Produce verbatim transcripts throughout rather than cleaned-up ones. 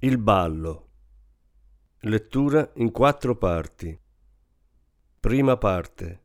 Il ballo. Lettura in quattro parti. Prima parte.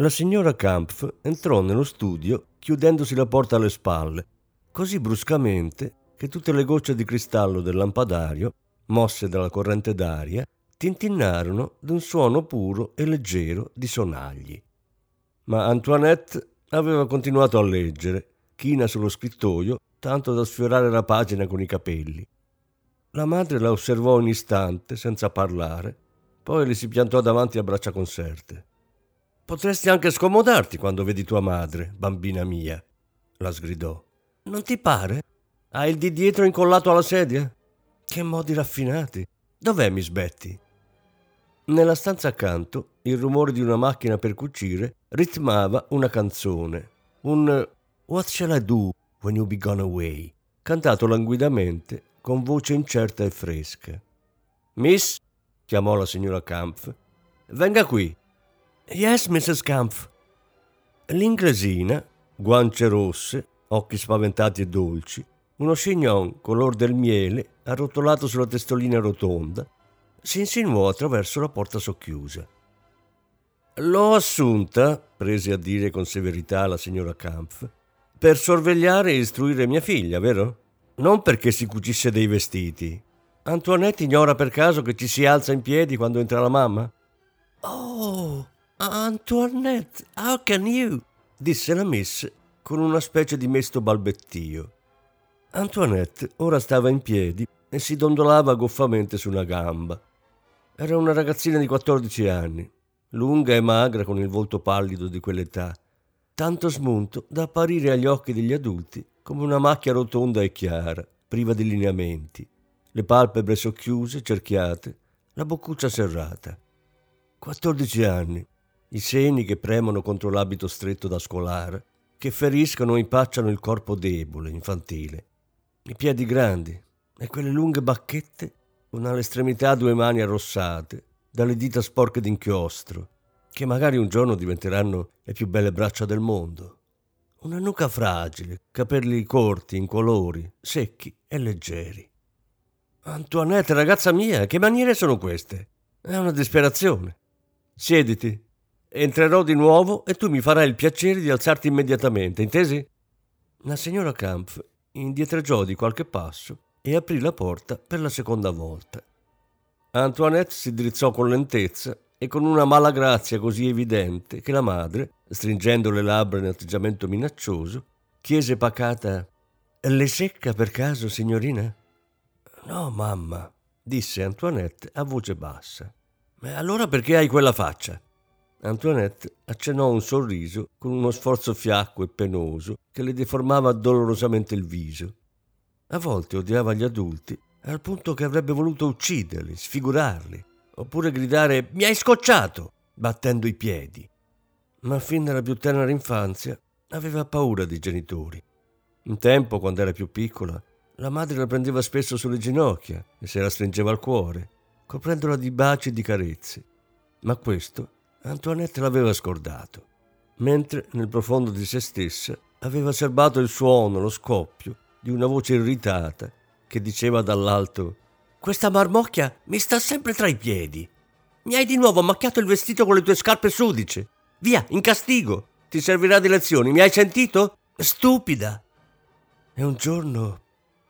La signora Kampf entrò nello studio chiudendosi la porta alle spalle, così bruscamente che tutte le gocce di cristallo del lampadario, mosse dalla corrente d'aria, tintinnarono d'un suono puro e leggero di sonagli. Ma Antoinette aveva continuato a leggere, china sullo scrittoio, tanto da sfiorare la pagina con i capelli. La madre la osservò un istante, senza parlare, poi le si piantò davanti a braccia conserte. «Potresti anche scomodarti quando vedi tua madre, bambina mia», la sgridò. «Non ti pare? Hai il di dietro incollato alla sedia? Che modi raffinati! Dov'è Miss Betty?» Nella stanza accanto il rumore di una macchina per cucire ritmava una canzone, un «What shall I do when you be gone away?» cantato languidamente con voce incerta e fresca. «Miss», chiamò la signora Kampf, «venga qui». «Yes, missus Kampf». L'inglesina, guance rosse, occhi spaventati e dolci, uno chignon color del miele arrotolato sulla testolina rotonda, si insinuò attraverso la porta socchiusa. «L'ho assunta», prese a dire con severità la signora Kampf, «per sorvegliare e istruire mia figlia, vero? Non perché si cucisse dei vestiti. Antoinette ignora per caso che ci si alza in piedi quando entra la mamma?» «Oh! Antoinette, how can you?» disse la miss con una specie di mesto balbettio. Antoinette ora stava in piedi e si dondolava goffamente su una gamba. Era una ragazzina di quattordici anni, lunga e magra con il volto pallido di quell'età, tanto smunto da apparire agli occhi degli adulti come una macchia rotonda e chiara, priva di lineamenti, le palpebre socchiuse, cerchiate, la boccuccia serrata. quattordici anni. I seni che premono contro l'abito stretto da scolare, che feriscono e impacciano il corpo debole, infantile. I piedi grandi e quelle lunghe bacchette con all'estremità due mani arrossate, dalle dita sporche d'inchiostro, che magari un giorno diventeranno le più belle braccia del mondo. Una nuca fragile, capelli corti, incolori, secchi e leggeri. «Antoinette, ragazza mia, che maniere sono queste? È una disperazione. Siediti. Entrerò di nuovo e tu mi farai il piacere di alzarti immediatamente, intesi?» La signora Kampf indietreggiò di qualche passo e aprì la porta per la seconda volta. Antoinette si drizzò con lentezza e con una mala grazia così evidente che la madre, stringendo le labbra in atteggiamento minaccioso, chiese pacata: «Le secca per caso, signorina?» «No, mamma», disse Antoinette a voce bassa. «Ma allora perché hai quella faccia?» Antoinette accennò un sorriso con uno sforzo fiacco e penoso che le deformava dolorosamente il viso. A volte odiava gli adulti al punto che avrebbe voluto ucciderli, sfigurarli, oppure gridare «Mi hai scocciato!» battendo i piedi. Ma fin dalla più tenera infanzia aveva paura dei genitori. Un tempo, quando era più piccola, la madre la prendeva spesso sulle ginocchia e se la stringeva al cuore, coprendola di baci e di carezze. Ma questo Antoinette l'aveva scordato, mentre nel profondo di se stessa aveva serbato il suono, lo scoppio di una voce irritata che diceva dall'alto: «Questa marmocchia mi sta sempre tra i piedi. Mi hai di nuovo macchiato il vestito con le tue scarpe sudice. Via, in castigo. Ti servirà di lezioni. Mi hai sentito? Stupida!» E un giorno...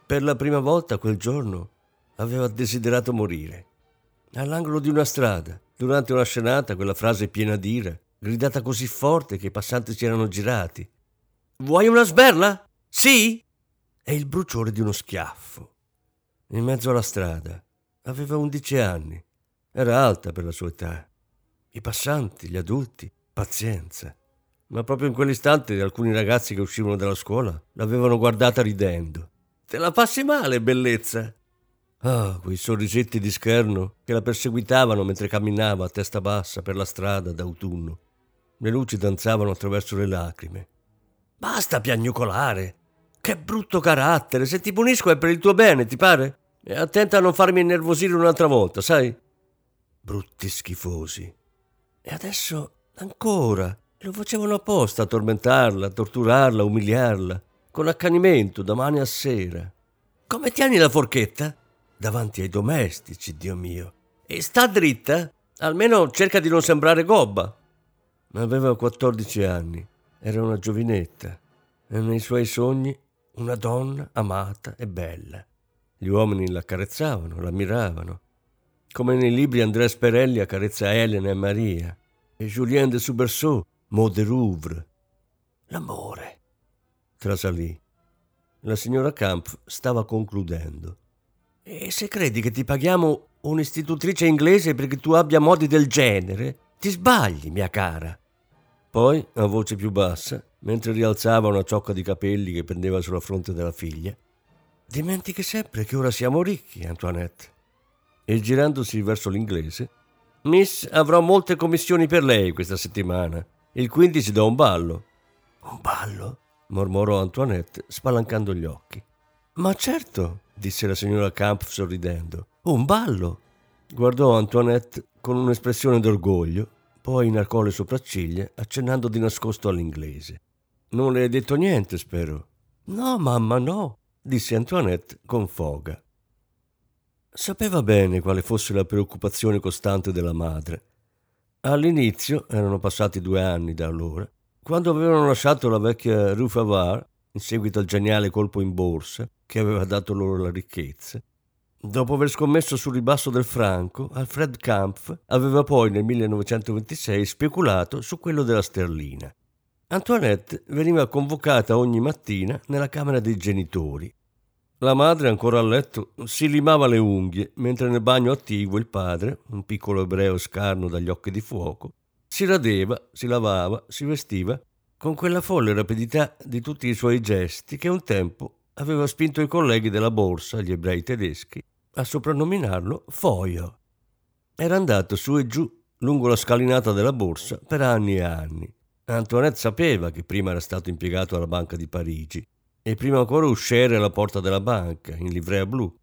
Per la prima volta quel giorno aveva desiderato morire. All'angolo di una strada, durante una scenata, quella frase piena d'ira, gridata così forte che i passanti si erano girati. «Vuoi una sberla? Sì?» E il bruciore di uno schiaffo. In mezzo alla strada. Aveva undici anni. Era alta per la sua età. I passanti, gli adulti, pazienza. Ma proprio in quell'istante alcuni ragazzi che uscivano dalla scuola l'avevano guardata ridendo. «Te la passi male, bellezza!» Ah, oh, quei sorrisetti di scherno che la perseguitavano mentre camminava a testa bassa per la strada d'autunno. Le luci danzavano attraverso le lacrime. «Basta piagnucolare! Che brutto carattere! Se ti punisco è per il tuo bene, ti pare? E attenta a non farmi innervosire un'altra volta, sai?» Brutti schifosi. E adesso ancora lo facevano apposta a tormentarla, a torturarla, a umiliarla. Con accanimento da mani a sera. «Come tieni la forchetta?» «Davanti ai domestici, Dio mio!» «E sta dritta? Almeno cerca di non sembrare gobba!» Ma aveva quattordici anni, era una giovinetta, e nei suoi sogni una donna amata e bella. Gli uomini la accarezzavano, la ammiravano, come nei libri Andrea Sperelli accarezza Elena e Maria, e Julien de Subersault, Maud Rouvre. L'amore! Trasalì. La signora Kampf stava concludendo. «E se credi che ti paghiamo un'istitutrice inglese perché tu abbia modi del genere, ti sbagli, mia cara!» Poi, a voce più bassa, mentre rialzava una ciocca di capelli che pendeva sulla fronte della figlia: «Dimentichi sempre che ora siamo ricchi, Antoinette!» E girandosi verso l'inglese: «Miss, avrò molte commissioni per lei questa settimana. Il quindici do un ballo». «Un ballo?» mormorò Antoinette spalancando gli occhi. «Ma certo», disse la signora Kampf sorridendo, «un ballo». Guardò Antoinette con un'espressione d'orgoglio, poi inarcò le sopracciglia accennando di nascosto all'inglese. «Non le hai detto niente, spero?» «No, mamma, no», disse Antoinette con foga. Sapeva bene quale fosse la preoccupazione costante della madre. All'inizio, erano passati due anni da allora, quando avevano lasciato la vecchia Rue Favard, in seguito al geniale colpo in borsa che aveva dato loro la ricchezza, dopo aver scommesso sul ribasso del franco, Alfred Kampf aveva poi nel millenovecentoventisei speculato su quello della sterlina. Antoinette veniva convocata ogni mattina nella camera dei genitori. La madre, ancora a letto, si limava le unghie, mentre nel bagno attiguo il padre, un piccolo ebreo scarno dagli occhi di fuoco, si radeva, si lavava, si vestiva con quella folle rapidità di tutti i suoi gesti che un tempo aveva spinto i colleghi della borsa, gli ebrei tedeschi, a soprannominarlo Foio. Era andato su e giù lungo la scalinata della borsa per anni e anni. Antoinette sapeva che prima era stato impiegato alla Banca di Parigi e prima ancora usciere alla porta della banca, in livrea blu.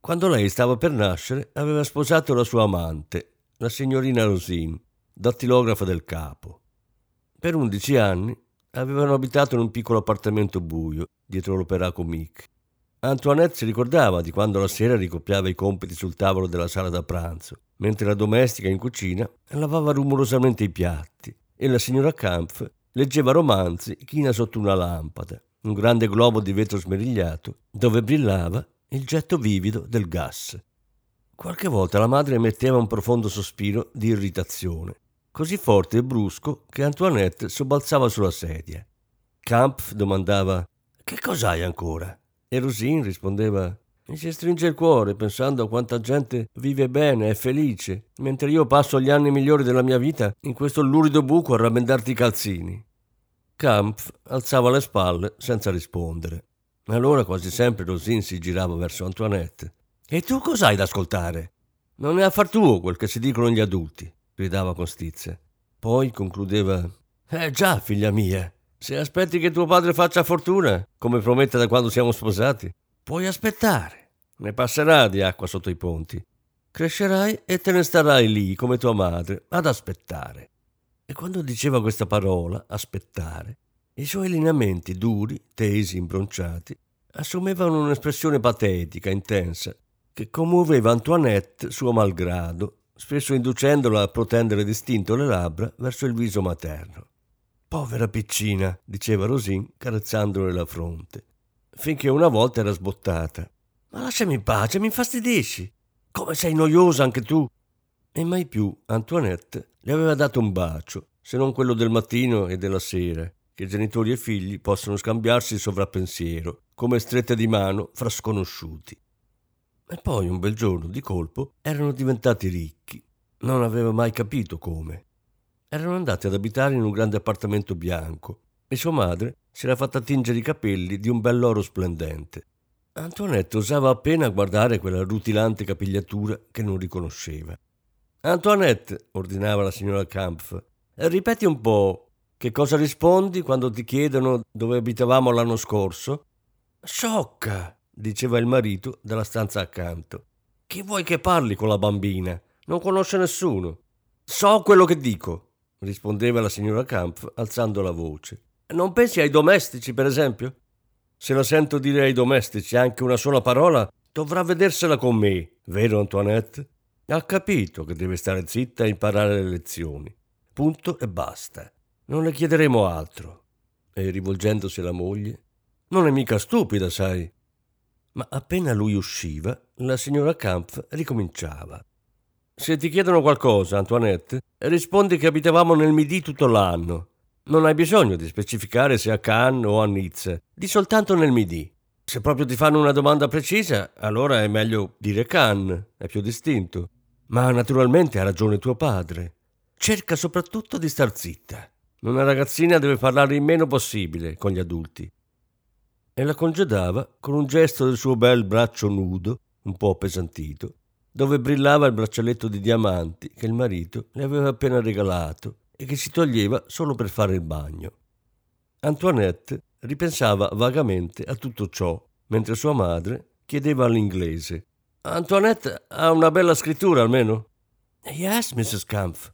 Quando lei stava per nascere aveva sposato la sua amante, la signorina Rosin, dattilografa del capo. Per undici anni avevano abitato in un piccolo appartamento buio, dietro l'Opéra Comique. Antoinette si ricordava di quando la sera ricoppiava i compiti sul tavolo della sala da pranzo, mentre la domestica in cucina lavava rumorosamente i piatti e la signora Kampf leggeva romanzi china sotto una lampada, un grande globo di vetro smerigliato dove brillava il getto vivido del gas. Qualche volta la madre emetteva un profondo sospiro di irritazione, così forte e brusco che Antoinette sobbalzava sulla sedia. Kampf domandava «Che cos'hai ancora?» e Rosin rispondeva «Mi si stringe il cuore pensando a quanta gente vive bene, è felice, mentre io passo gli anni migliori della mia vita in questo lurido buco a rammendarti i calzini». Kampf alzava le spalle senza rispondere. Allora quasi sempre Rosin si girava verso Antoinette. «E tu cos'hai da ascoltare?» «Non è affar tuo quel che si dicono gli adulti», gridava con stizza. Poi concludeva «Eh già, figlia mia, se aspetti che tuo padre faccia fortuna, come promette da quando siamo sposati, puoi aspettare. Ne passerà di acqua sotto i ponti. Crescerai e te ne starai lì, come tua madre, ad aspettare». E quando diceva questa parola, aspettare, i suoi lineamenti duri, tesi, imbronciati, assumevano un'espressione patetica, intensa, che commuoveva Antoinette suo malgrado, spesso inducendola a protendere distinto le labbra verso il viso materno. «Povera piccina», diceva Rosin, carezzandole la fronte, finché una volta era sbottata. «Ma lasciami in pace, mi infastidisci! Come sei noiosa anche tu!» E mai più Antoinette le aveva dato un bacio, se non quello del mattino e della sera, che genitori e figli possono scambiarsi sovrappensiero, come strette di mano fra sconosciuti. E poi un bel giorno, di colpo, erano diventati ricchi. Non aveva mai capito come. Erano andati ad abitare in un grande appartamento bianco e sua madre si era fatta tingere i capelli di un bell'oro splendente. Antoinette osava appena guardare quella rutilante capigliatura che non riconosceva. «Antoinette», ordinava la signora Kampf, «ripeti un po'. Che cosa rispondi quando ti chiedono dove abitavamo l'anno scorso?» «Sciocca!» diceva il marito dalla stanza accanto. «Chi vuoi che parli con la bambina? Non conosce nessuno». «So quello che dico», rispondeva la signora Kampf alzando la voce. «Non pensi ai domestici, per esempio?» «Se la sento dire ai domestici anche una sola parola, dovrà vedersela con me, vero Antoinette? Ha capito che deve stare zitta e imparare le lezioni. Punto e basta. Non le chiederemo altro». E rivolgendosi alla moglie, «Non è mica stupida, sai». Ma appena lui usciva, la signora Kampf ricominciava. «Se ti chiedono qualcosa, Antoinette, rispondi che abitavamo nel Midi tutto l'anno. Non hai bisogno di specificare se a Cannes o a Nizza, di soltanto nel Midi. Se proprio ti fanno una domanda precisa, allora è meglio dire Cannes, è più distinto. Ma naturalmente ha ragione tuo padre. Cerca soprattutto di star zitta. Una ragazzina deve parlare il meno possibile con gli adulti». E la congedava con un gesto del suo bel braccio nudo, un po' appesantito, dove brillava il braccialetto di diamanti che il marito le aveva appena regalato e che si toglieva solo per fare il bagno. Antoinette ripensava vagamente a tutto ciò, mentre sua madre chiedeva all'inglese «Antoinette ha una bella scrittura, almeno?» «Yes, missus Kampf».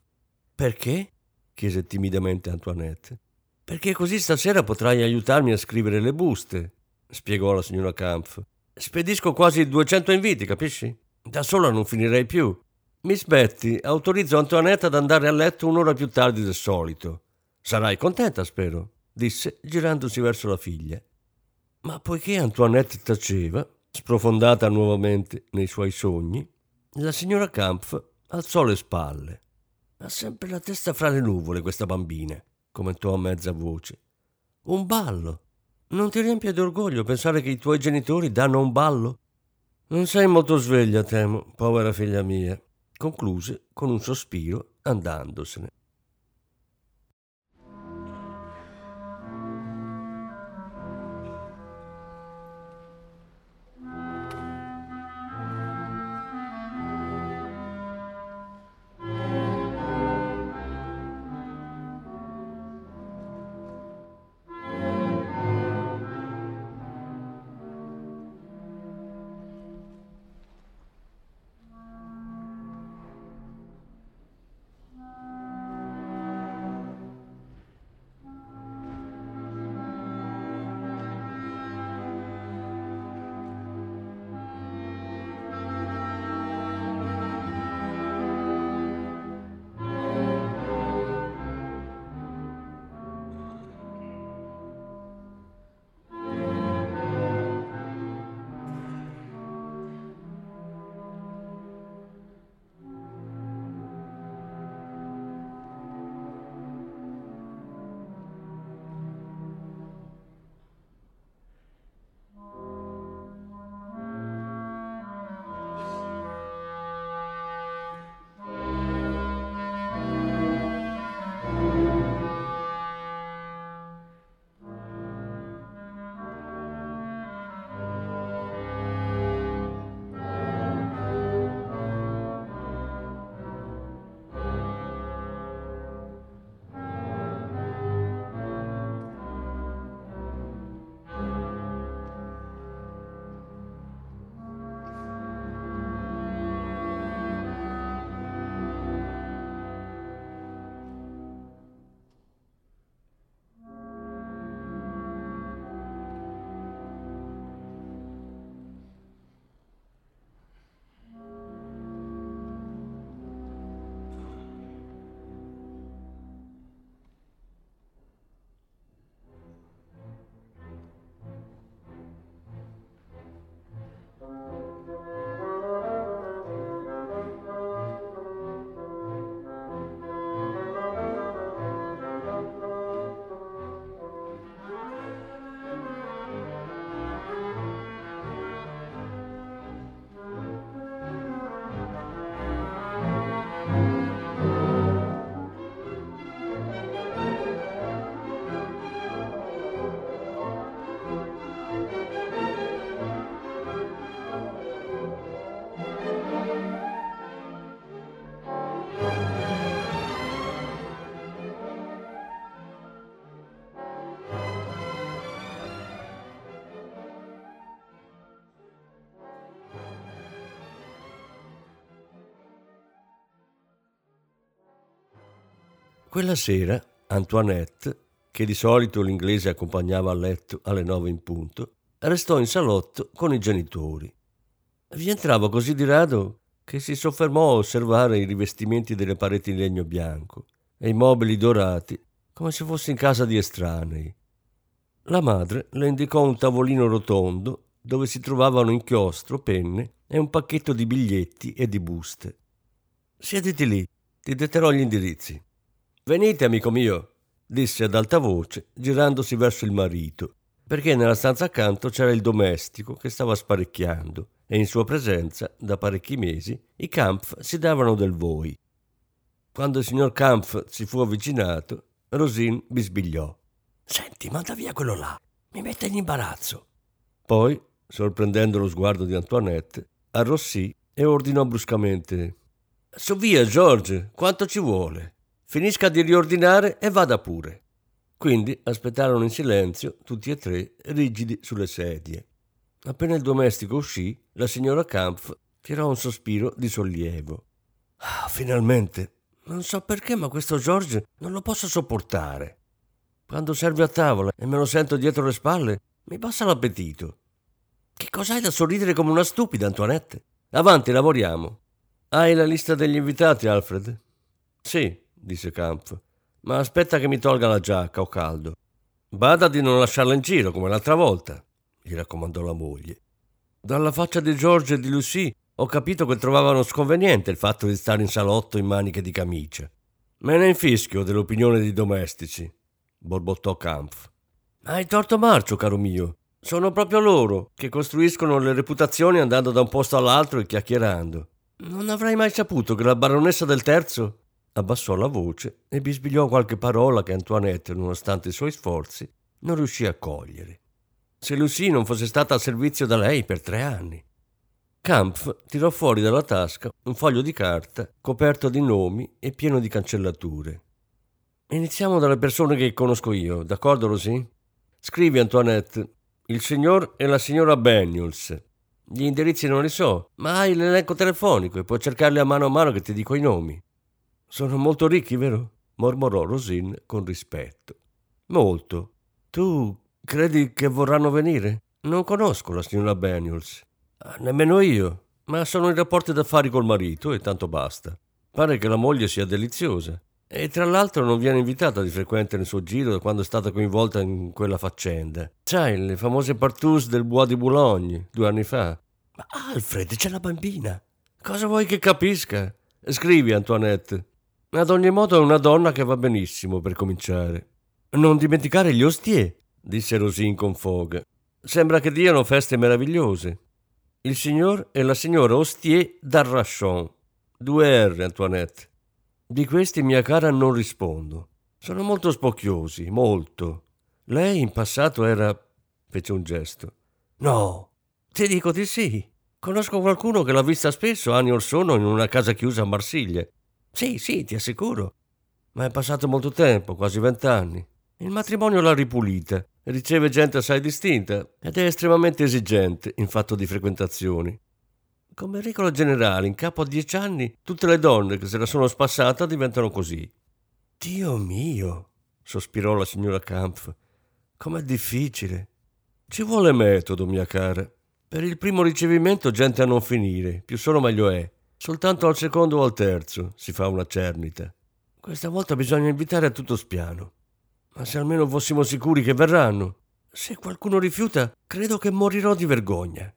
«Perché?» chiese timidamente Antoinette. «Perché così stasera potrai aiutarmi a scrivere le buste», spiegò la signora Kampf. «Spedisco quasi duecento inviti, capisci? Da sola non finirei più. Miss Betty autorizza Antoinette ad andare a letto un'ora più tardi del solito. Sarai contenta, spero», disse, girandosi verso la figlia. Ma poiché Antoinette taceva, sprofondata nuovamente nei suoi sogni, la signora Kampf alzò le spalle. «Ha sempre la testa fra le nuvole questa bambina», commentò a mezza voce. «Un ballo? Non ti riempie d'orgoglio pensare che i tuoi genitori danno un ballo?» «Non sei molto sveglia, temo, povera figlia mia», concluse con un sospiro andandosene. Quella sera Antoinette, che di solito l'inglese accompagnava a letto alle nove in punto, restò in salotto con i genitori. Vi entrava così di rado che si soffermò a osservare i rivestimenti delle pareti in legno bianco e i mobili dorati, come se fosse in casa di estranei. La madre le indicò un tavolino rotondo dove si trovavano inchiostro, penne e un pacchetto di biglietti e di buste. «Siediti lì, ti detterò gli indirizzi». «Venite, amico mio», disse ad alta voce, girandosi verso il marito, perché nella stanza accanto c'era il domestico che stava sparecchiando e in sua presenza, da parecchi mesi, i Kampf si davano del voi. Quando il signor Kampf si fu avvicinato, Rosin bisbigliò: «Senti, manda via quello là, mi mette in imbarazzo». Poi, sorprendendo lo sguardo di Antoinette, arrossì e ordinò bruscamente: «Su via, George, quanto ci vuole? Finisca di riordinare e vada pure». Quindi aspettarono in silenzio, tutti e tre, rigidi sulle sedie. Appena il domestico uscì, la signora Kampf tirò un sospiro di sollievo. «Ah, finalmente! Non so perché, ma questo George non lo posso sopportare. Quando serve a tavola e me lo sento dietro le spalle, mi passa l'appetito». «Che cos'hai da sorridere come una stupida, Antoinette? Avanti, lavoriamo». «Hai la lista degli invitati, Alfred?» «Sì», disse Kampf, «ma aspetta che mi tolga la giacca, ho caldo». «Bada di non lasciarla in giro come l'altra volta», gli raccomandò la moglie. Dalla faccia di George e di Lucy ho capito che trovavano sconveniente il fatto di stare in salotto in maniche di camicia. «Me ne infischio dell'opinione dei domestici», borbottò Kampf. «Hai torto marcio, caro mio. Sono proprio loro che costruiscono le reputazioni andando da un posto all'altro e chiacchierando. Non avrei mai saputo che la baronessa del terzo...» Abbassò la voce e bisbigliò qualche parola che Antoinette, nonostante i suoi sforzi, non riuscì a cogliere. «Se Lucy non fosse stata al servizio da lei per tre anni». Kampf tirò fuori dalla tasca un foglio di carta coperto di nomi e pieno di cancellature. «Iniziamo dalle persone che conosco io, d'accordo, Lucy? Scrivi, Antoinette, il signor e la signora Benials. Gli indirizzi non li so, ma hai l'elenco telefonico e puoi cercarli a mano a mano che ti dico i nomi». «Sono molto ricchi, vero?» mormorò Rosin con rispetto. «Molto. Tu credi che vorranno venire?» «Non conosco la signora Benials». «Nemmeno io, ma sono in rapporti d'affari col marito e tanto basta. Pare che la moglie sia deliziosa e tra l'altro non viene invitata di frequente nel suo giro da quando è stata coinvolta in quella faccenda. Sai, le famose partouze del Bois de Boulogne due anni fa». «Ma Alfred, c'è la bambina! Cosa vuoi che capisca?» «Scrivi, Antoinette. Ad ogni modo è una donna che va benissimo per cominciare». «Non dimenticare gli ostier», disse Rosin con foga. «Sembra che diano feste meravigliose. Il signor e la signora Ostier d'Arrachon. Due R, Antoinette. Di questi, mia cara, non rispondo. Sono molto spocchiosi, molto. Lei in passato era...» Fece un gesto. «No, ti dico di sì. Conosco qualcuno che l'ha vista spesso anni or sono in una casa chiusa a Marsiglia. Sì, sì, ti assicuro. Ma è passato molto tempo, quasi vent'anni. Il matrimonio l'ha ripulita, riceve gente assai distinta ed è estremamente esigente in fatto di frequentazioni. Come regola generale, in capo a dieci anni, tutte le donne che se la sono spassata diventano così». «Dio mio!» sospirò la signora Kampf. «Com'è difficile!» «Ci vuole metodo, mia cara. Per il primo ricevimento gente a non finire, più solo meglio è. Soltanto al secondo o al terzo si fa una cernita. Questa volta bisogna invitare a tutto spiano. Ma se almeno fossimo sicuri che verranno. Se qualcuno rifiuta, credo che morirò di vergogna».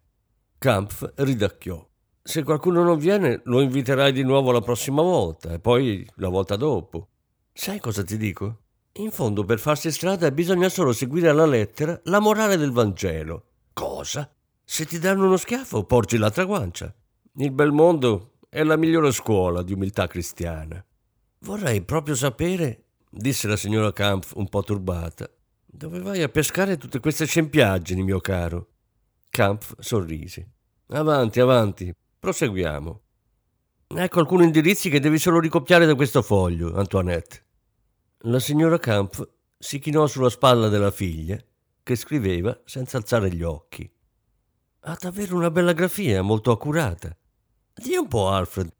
Kampf ridacchiò. «Se qualcuno non viene, lo inviterai di nuovo la prossima volta e poi la volta dopo. Sai cosa ti dico? In fondo per farsi strada bisogna solo seguire alla lettera la morale del Vangelo». «Cosa? Se ti danno uno schiaffo, porgi l'altra guancia. Il bel mondo è la migliore scuola di umiltà cristiana». «Vorrei proprio sapere», disse la signora Kampf un po' turbata, «dove vai a pescare tutte queste scempiaggini, mio caro». Kampf sorrise. «Avanti, avanti, proseguiamo. Ecco alcuni indirizzi che devi solo ricopiare da questo foglio, Antoinette». La signora Kampf si chinò sulla spalla della figlia, che scriveva senza alzare gli occhi. «Ha davvero una bella grafia, molto accurata. Dì un po', Alfred.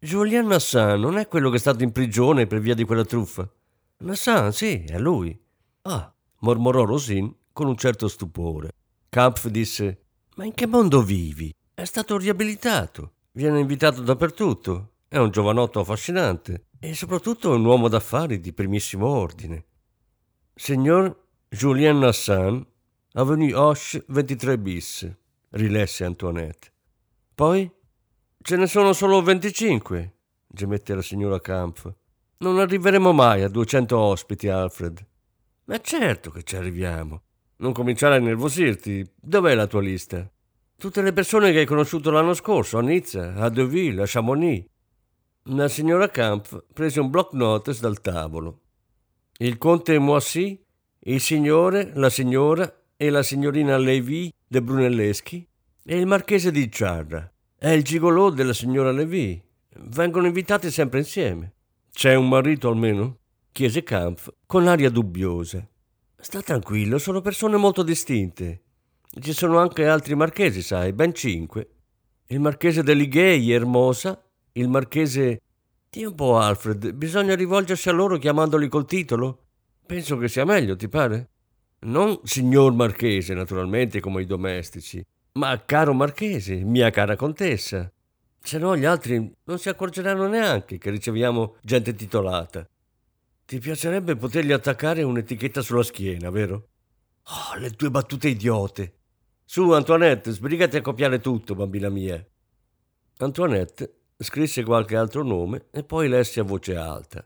Julien Nassan non è quello che è stato in prigione per via di quella truffa? «Lassan, sì, è lui». «Ah», mormorò Rosin con un certo stupore. Kampf disse: «Ma in che mondo vivi? È stato riabilitato, viene invitato dappertutto, è un giovanotto affascinante e soprattutto è un uomo d'affari di primissimo ordine». «Signor Julien Hassan, avenue Hoche ventitré bis», rilesse Antoinette. «Poi?» «Ce ne sono solo venticinque», gemette la signora Kampf. «Non arriveremo mai a duecento ospiti, Alfred». «Ma certo che ci arriviamo. Non cominciare a innervosirti. Dov'è la tua lista?» «Tutte le persone che hai conosciuto l'anno scorso, a Nizza, a Deauville, a Chamonix». La signora Kampf prese un bloc-notes dal tavolo. «Il conte Moissy, il signore, la signora e la signorina Lévy de Brunelleschi e il marchese di Ciarra. È il gigolò della signora Lévy. Vengono invitati sempre insieme». «C'è un marito almeno?» chiese Kampf con aria dubbiosa. «Sta tranquillo, sono persone molto distinte. Ci sono anche altri marchesi, sai, ben cinque. Il marchese dell'Igheie Hermosa, il marchese... Dì un po', Alfred, bisogna rivolgersi a loro chiamandoli col titolo? Penso che sia meglio, ti pare? Non signor marchese, naturalmente, come i domestici, ma caro marchese, mia cara contessa. Se no gli altri non si accorgeranno neanche che riceviamo gente titolata. Ti piacerebbe potergli attaccare un'etichetta sulla schiena, vero?» «Oh, le tue battute idiote!» «Su, Antoinette, sbrigati a copiare tutto, bambina mia!» Antoinette scrisse qualche altro nome e poi lesse a voce alta: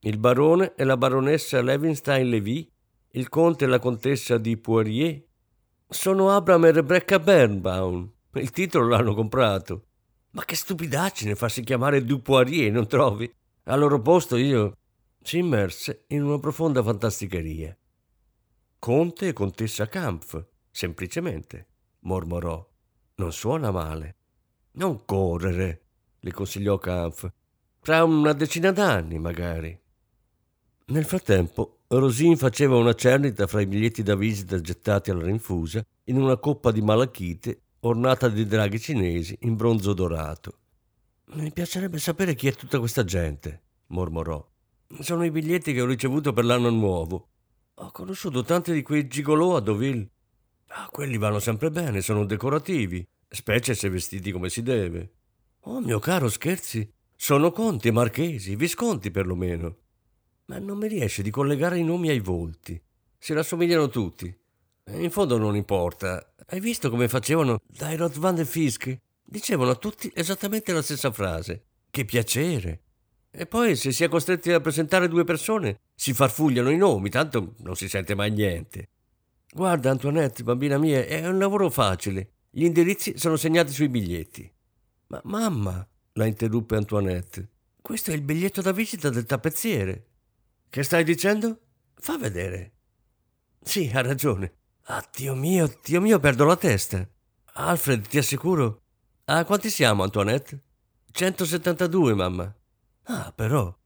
«Il barone e la baronessa Levinstein-Lévy, il conte e la contessa di Poirier. Sono Abraham e Rebecca Bernbaum. Il titolo l'hanno comprato». «Ma che stupidaggine farsi chiamare Du Poirier, non trovi? Al loro posto io...» Si immerse in una profonda fantasticheria. «Conte e contessa Kampf, semplicemente», mormorò. «Non suona male». «Non correre», le consigliò Kampf. «Tra una decina d'anni, magari». Nel frattempo, Rosin faceva una cernita fra i biglietti da visita gettati alla rinfusa in una coppa di malachite ornata di draghi cinesi in bronzo dorato. «Mi piacerebbe sapere chi è tutta questa gente», mormorò. «Sono i biglietti che ho ricevuto per l'anno nuovo. Ho conosciuto tanti di quei gigolò a Deauville. Ah, quelli vanno sempre bene, sono decorativi, specie se vestiti come si deve». «Oh, mio caro, scherzi? Sono conti, marchesi, visconti perlomeno. Ma non mi riesce di collegare i nomi ai volti. Si rassomigliano tutti. In fondo non importa. Hai visto come facevano dai Rottweiler Fisk? Dicevano a tutti esattamente la stessa frase. Che piacere! E poi, se si è costretti a presentare due persone, si farfugliano i nomi, tanto non si sente mai niente». «Guarda, Antoinette, bambina mia, è un lavoro facile. Gli indirizzi sono segnati sui biglietti». «Ma mamma», la interruppe Antoinette, «questo è il biglietto da visita del tappezziere». «Che stai dicendo? Fa vedere». «Sì, ha ragione. Ah, Dio mio, Dio mio, perdo la testa. Alfred, ti assicuro». «Ah, quanti siamo, Antoinette?» centosettantadue, mamma». «Ah, però».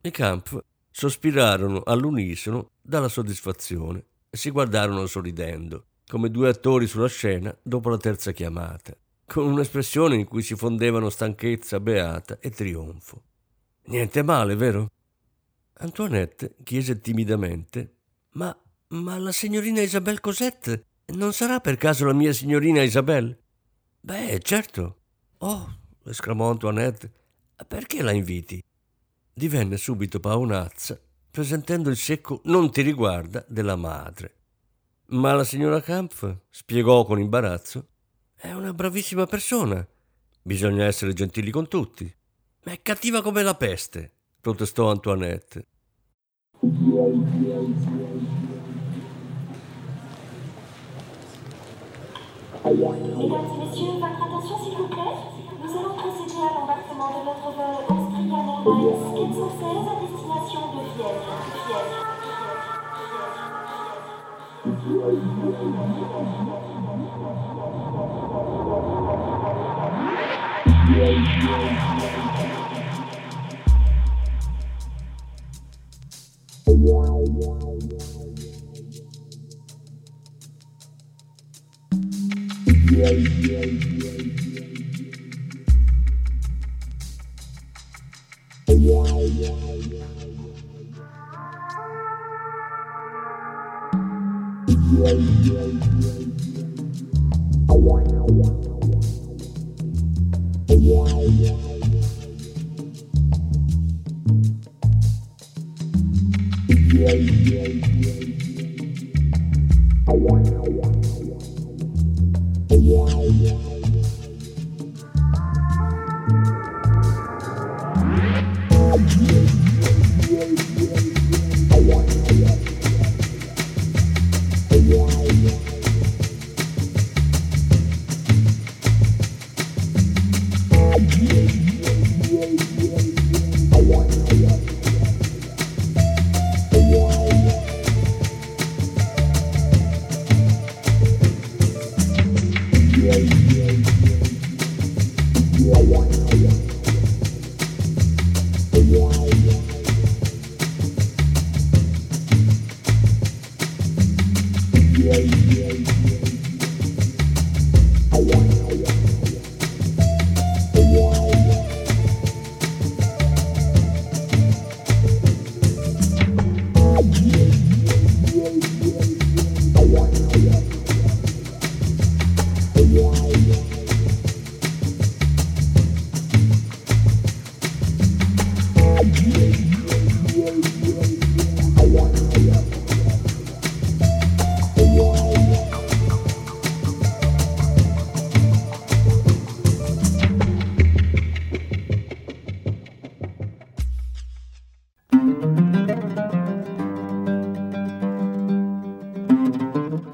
I Kampf sospirarono all'unisono dalla soddisfazione e si guardarono sorridendo, come due attori sulla scena dopo la terza chiamata, con un'espressione in cui si fondevano stanchezza beata e trionfo. «Niente male, vero?» Antoinette chiese timidamente: Ma ma la signorina Isabelle Cosette non sarà per caso la mia signorina Isabelle?» «Beh, certo». «Oh», esclamò Antoinette. «Perché la inviti?» Divenne subito paonazza, presentando il secco «non ti riguarda» della madre. Ma la signora Kampf spiegò con imbarazzo: «È una bravissima persona. Bisogna essere gentili con tutti». «Ma è cattiva come la peste», protestò Antoinette. «Mesdames et messieurs, votre attention s'il vous plaît. Nous allons procéder à l'embarquement de notre vol Astria quattrocentosedici à destination de Vienne. Vienne, Vienne, Vienne, Vienne, Vienne, Vienne, Vienne. Wow, wow, wow, wow.